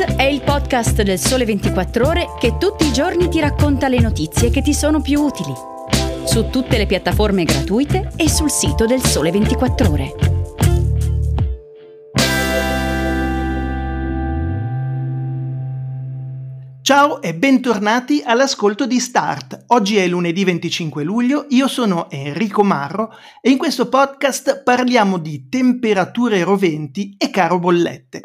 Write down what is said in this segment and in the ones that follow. Start è il podcast del Sole 24 Ore che tutti i giorni ti racconta le notizie che ti sono più utili. Su tutte le piattaforme gratuite e sul sito del Sole 24 Ore. Ciao e bentornati all'ascolto di Start. Oggi è lunedì 25 luglio, io sono Enrico Marro e in questo podcast parliamo di temperature roventi e caro bollette.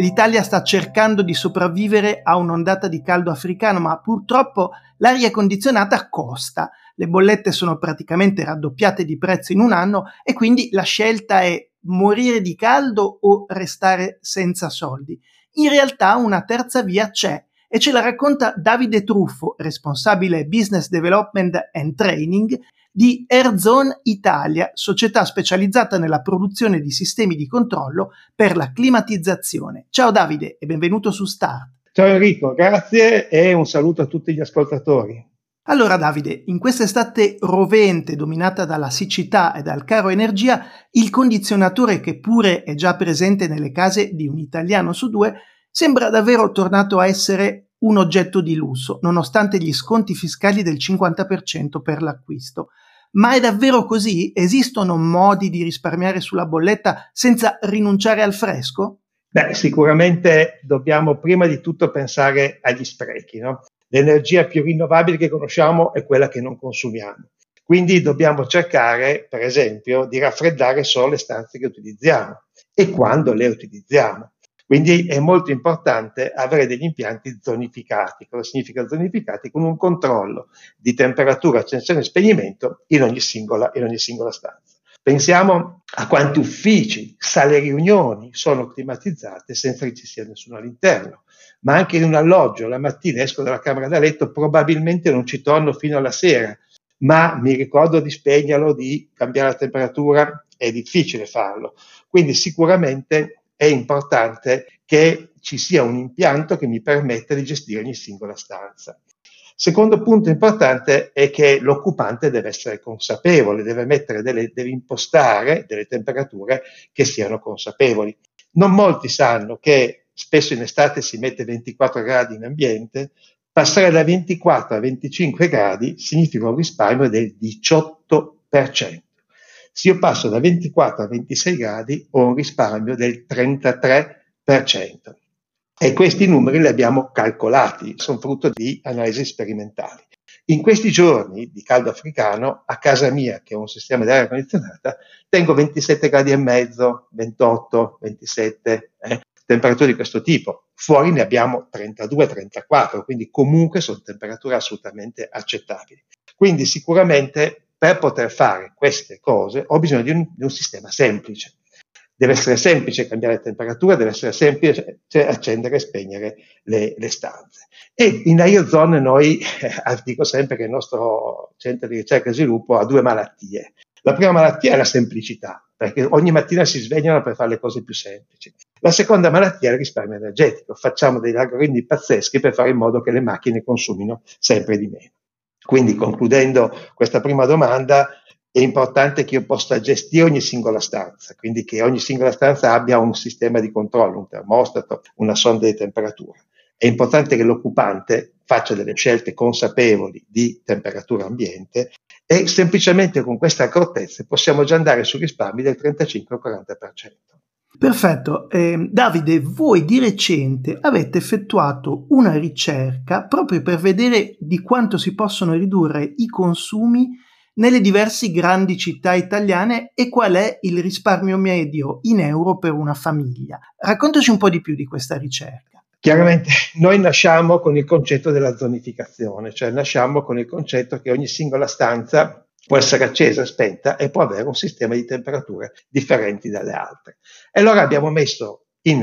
L'Italia sta cercando di sopravvivere a un'ondata di caldo africano, ma purtroppo l'aria condizionata costa. Le bollette sono praticamente raddoppiate di prezzo in un anno e quindi la scelta è morire di caldo o restare senza soldi. In realtà una terza via c'è e ce la racconta Davide Truffo, responsabile Business Development and Training di Airzone Italia, società specializzata nella produzione di sistemi di controllo per la climatizzazione. Ciao Davide e benvenuto su Start. Ciao Enrico, grazie e un saluto a tutti gli ascoltatori. Allora Davide, in quest'estate rovente dominata dalla siccità e dal caro energia, il condizionatore che pure è già presente nelle case di un italiano su due sembra davvero tornato a essere un oggetto di lusso, nonostante gli sconti fiscali del 50% per l'acquisto. Ma è davvero così? Esistono modi di risparmiare sulla bolletta senza rinunciare al fresco? Beh, sicuramente dobbiamo prima di tutto pensare agli sprechi, no? L'energia più rinnovabile che conosciamo è quella che non consumiamo. Quindi dobbiamo cercare, per esempio, di raffreddare solo le stanze che utilizziamo e quando le utilizziamo. Quindi è molto importante avere degli impianti zonificati. Cosa significa zonificati? Con un controllo di temperatura, accensione e spegnimento in ogni singola stanza. Pensiamo a quanti uffici, sale e riunioni sono climatizzate senza che ci sia nessuno all'interno. Ma anche in un alloggio, la mattina esco dalla camera da letto, probabilmente non ci torno fino alla sera, ma mi ricordo di spegnerlo, di cambiare la temperatura, è difficile farlo. Quindi sicuramente è importante che ci sia un impianto che mi permetta di gestire ogni singola stanza. Secondo punto importante è che l'occupante deve essere consapevole, deve impostare delle temperature che siano consapevoli. Non molti sanno che spesso in estate si mette 24 gradi in ambiente, passare da 24 a 25 gradi significa un risparmio del 18%. Se io passo da 24 a 26 gradi ho un risparmio del 33%. E questi numeri li abbiamo calcolati, sono frutto di analisi sperimentali. In questi giorni di caldo africano, a casa mia, che ho un sistema di aria condizionata, tengo 27 gradi e mezzo, 28, 27, temperature di questo tipo. Fuori ne abbiamo 32, 34, quindi comunque sono temperature assolutamente accettabili. Quindi sicuramente per poter fare queste cose ho bisogno di un sistema semplice. Deve essere semplice cambiare temperatura, deve essere semplice accendere e spegnere le stanze. E in Airzone noi, dico sempre che il nostro centro di ricerca e sviluppo ha due malattie. La prima malattia è la semplicità, perché ogni mattina si svegliano per fare le cose più semplici. La seconda malattia è il risparmio energetico. Facciamo degli algoritmi pazzeschi per fare in modo che le macchine consumino sempre di meno. Quindi concludendo questa prima domanda, è importante che io possa gestire ogni singola stanza, quindi che ogni singola stanza abbia un sistema di controllo, un termostato, una sonda di temperatura. È importante che l'occupante faccia delle scelte consapevoli di temperatura ambiente e semplicemente con queste accortezze possiamo già andare su risparmi del 35-40%. Perfetto. Davide, voi di recente avete effettuato una ricerca proprio per vedere di quanto si possono ridurre i consumi nelle diverse grandi città italiane e qual è il risparmio medio in euro per una famiglia. Raccontaci un po' di più di questa ricerca. Chiaramente noi nasciamo con il concetto della zonificazione, cioè nasciamo con il concetto che ogni singola stanza può essere accesa, spenta e può avere un sistema di temperature differenti dalle altre. E allora abbiamo messo in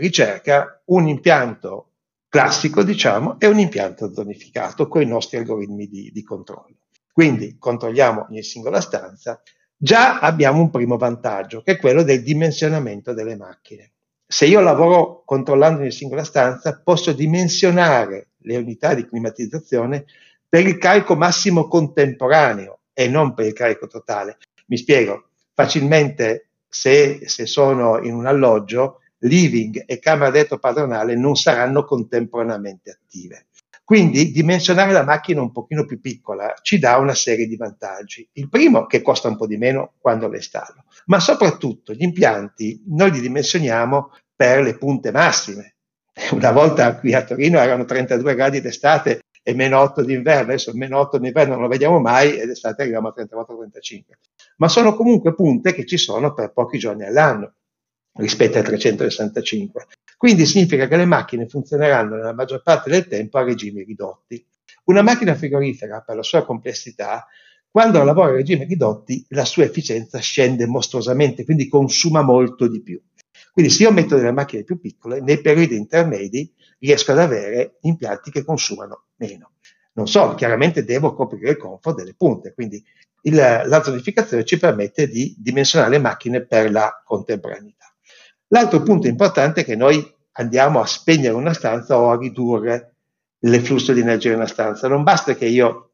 ricerca un impianto classico, diciamo, e un impianto zonificato con i nostri algoritmi di controllo. Quindi controlliamo ogni singola stanza. Già abbiamo un primo vantaggio, che è quello del dimensionamento delle macchine. Se io lavoro controllando ogni singola stanza, posso dimensionare le unità di climatizzazione per il carico massimo contemporaneo e non per il carico totale. Mi spiego, facilmente se sono in un alloggio living e camera letto padronale non saranno contemporaneamente attive. Quindi dimensionare la macchina un pochino più piccola ci dà una serie di vantaggi. Il primo, che costa un po' di meno quando la installo, ma soprattutto gli impianti noi li dimensioniamo per le punte massime. Una volta qui a Torino erano 32 gradi d'estate e meno 8 d'inverno, adesso meno 8 d'inverno non lo vediamo mai ed estate arriviamo a 34-35. Ma sono comunque punte che ci sono per pochi giorni all'anno rispetto ai 365. Quindi significa che le macchine funzioneranno nella maggior parte del tempo a regimi ridotti. Una macchina frigorifera, per la sua complessità, quando lavora a regimi ridotti, la sua efficienza scende mostruosamente, quindi consuma molto di più. Quindi se io metto delle macchine più piccole, nei periodi intermedi riesco ad avere impianti che consumano meno. Non solo, chiaramente devo coprire il comfort delle punte, quindi la zonificazione ci permette di dimensionare le macchine per la contemporaneità. L'altro punto importante è che noi andiamo a spegnere una stanza o a ridurre il flusso di energia in una stanza. Non basta che io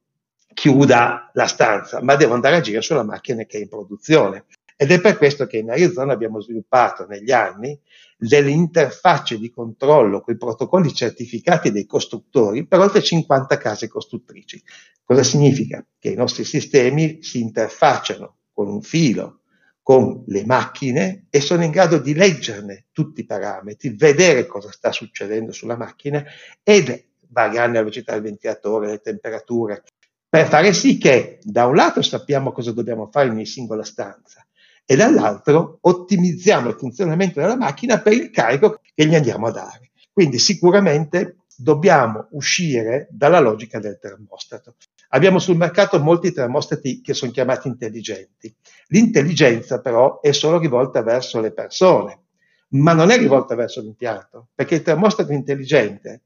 chiuda la stanza, ma devo andare a agire sulla macchina che è in produzione. Ed è per questo che in Airzone abbiamo sviluppato negli anni delle interfacce di controllo con i protocolli certificati dei costruttori per oltre 50 case costruttrici. Cosa significa? Che i nostri sistemi si interfacciano con un filo, con le macchine, e sono in grado di leggerne tutti i parametri, vedere cosa sta succedendo sulla macchina ed variare la velocità del ventilatore, le temperature, per fare sì che da un lato sappiamo cosa dobbiamo fare in ogni singola stanza e dall'altro ottimizziamo il funzionamento della macchina per il carico che gli andiamo a dare. Quindi sicuramente dobbiamo uscire dalla logica del termostato. Abbiamo sul mercato molti termostati che sono chiamati intelligenti. L'intelligenza però è solo rivolta verso le persone, ma non è rivolta verso l'impianto, perché il termostato intelligente,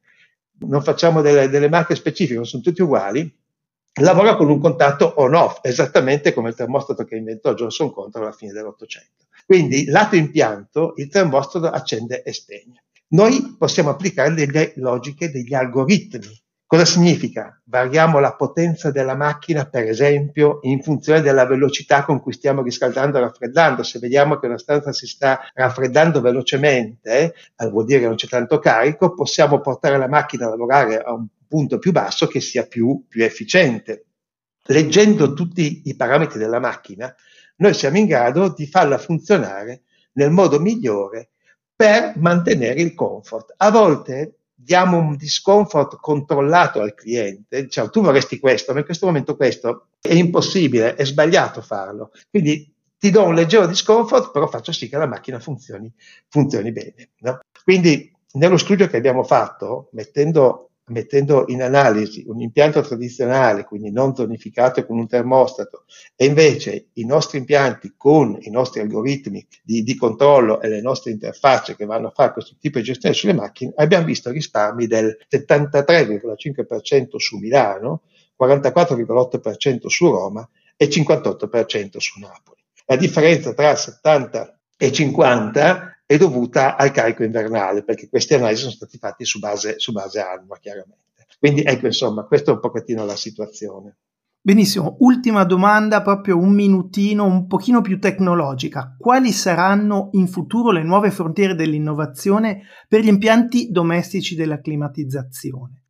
non facciamo delle marche specifiche, non sono tutti uguali, lavora con un contatto on-off, esattamente come il termostato che inventò Johnson Control alla fine dell'Ottocento. Quindi lato impianto il termostato accende e spegne. Noi possiamo applicare delle logiche, degli algoritmi. Cosa significa? Variamo la potenza della macchina, per esempio, in funzione della velocità con cui stiamo riscaldando e raffreddando. Se vediamo che una stanza si sta raffreddando velocemente, vuol dire che non c'è tanto carico, possiamo portare la macchina a lavorare a un punto più basso che sia più efficiente. Leggendo tutti i parametri della macchina, noi siamo in grado di farla funzionare nel modo migliore per mantenere il comfort. A volte diamo un discomfort controllato al cliente, diciamo tu vorresti questo, ma in questo momento questo è impossibile, è sbagliato farlo, quindi ti do un leggero discomfort, però faccio sì che la macchina funzioni bene, no? Quindi nello studio che abbiamo fatto, mettendo in analisi un impianto tradizionale, quindi non zonificato e con un termostato, e invece i nostri impianti con i nostri algoritmi di controllo e le nostre interfacce che vanno a fare questo tipo di gestione sulle macchine, abbiamo visto risparmi del 73,5% su Milano, 44,8% su Roma e 58% su Napoli. La differenza tra 70 e 50 è dovuta al carico invernale, perché queste analisi sono state fatte su base annua, chiaramente. Quindi ecco, insomma, questa è un pochettino la situazione. Benissimo, ultima domanda, proprio un minutino, un pochino più tecnologica. Quali saranno in futuro le nuove frontiere dell'innovazione per gli impianti domestici della climatizzazione?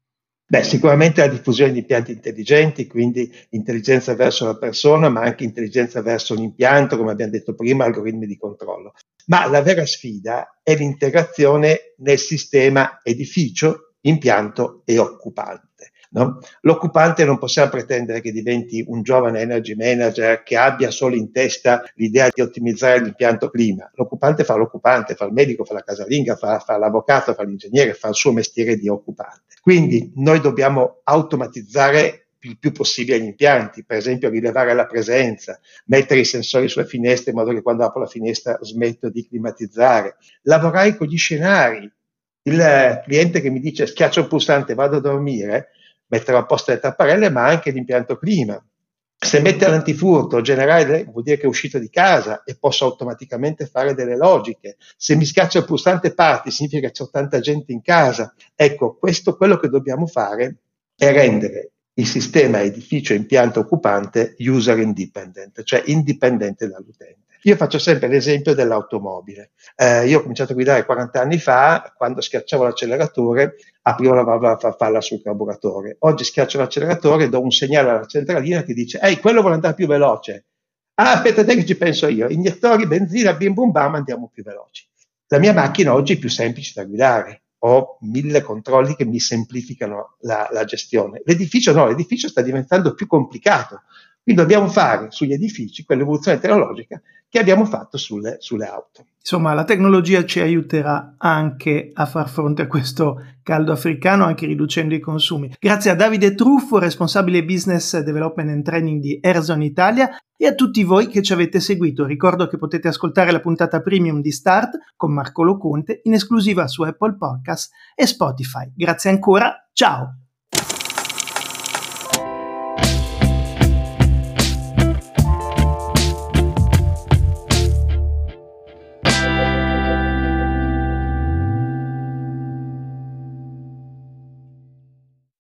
Beh, sicuramente la diffusione di impianti intelligenti, quindi intelligenza verso la persona, ma anche intelligenza verso l'impianto, come abbiamo detto prima, algoritmi di controllo. Ma la vera sfida è l'integrazione nel sistema edificio, impianto e occupante, no? L'occupante non possiamo pretendere che diventi un giovane energy manager che abbia solo in testa l'idea di ottimizzare l'impianto clima. L'occupante, fa il medico, fa la casalinga, fa l'avvocato, fa l'ingegnere, fa il suo mestiere di occupante. Quindi noi dobbiamo automatizzare il più possibile gli impianti, per esempio rilevare la presenza, mettere i sensori sulle finestre in modo che quando apro la finestra smetto di climatizzare, lavorare con gli scenari. Il cliente che mi dice schiaccio il pulsante, vado a dormire, metterò a posto le tapparelle, ma anche l'impianto clima. Se mette l'antifurto generale vuol dire che è uscito di casa e posso automaticamente fare delle logiche. Se mi schiaccia il pulsante parti, significa che c'è tanta gente in casa. Ecco, quello che dobbiamo fare è rendere il sistema edificio, impianto, occupante user independent, cioè indipendente dall'utente. Io faccio sempre l'esempio dell'automobile. Io ho cominciato a guidare 40 anni fa, quando schiacciavo l'acceleratore, aprivo la valvola farfalla sul carburatore. Oggi schiaccio l'acceleratore e do un segnale alla centralina che dice «Ehi, quello vuole andare più veloce». «Ah, aspetta te che ci penso io». Iniettori, benzina, bim bum bam, andiamo più veloci. La mia macchina oggi è più semplice da guidare. Ho 1000 controlli che mi semplificano la gestione. L'edificio no, l'edificio sta diventando più complicato. Quindi dobbiamo fare sugli edifici quell'evoluzione tecnologica che abbiamo fatto sulle auto. Insomma, la tecnologia ci aiuterà anche a far fronte a questo caldo africano, anche riducendo i consumi. Grazie a Davide Truffo, responsabile Business Development and Training di Airzone Italia, e a tutti voi che ci avete seguito. Ricordo che potete ascoltare la puntata premium di Start con Marco Loconte in esclusiva su Apple Podcast e Spotify. Grazie ancora, ciao!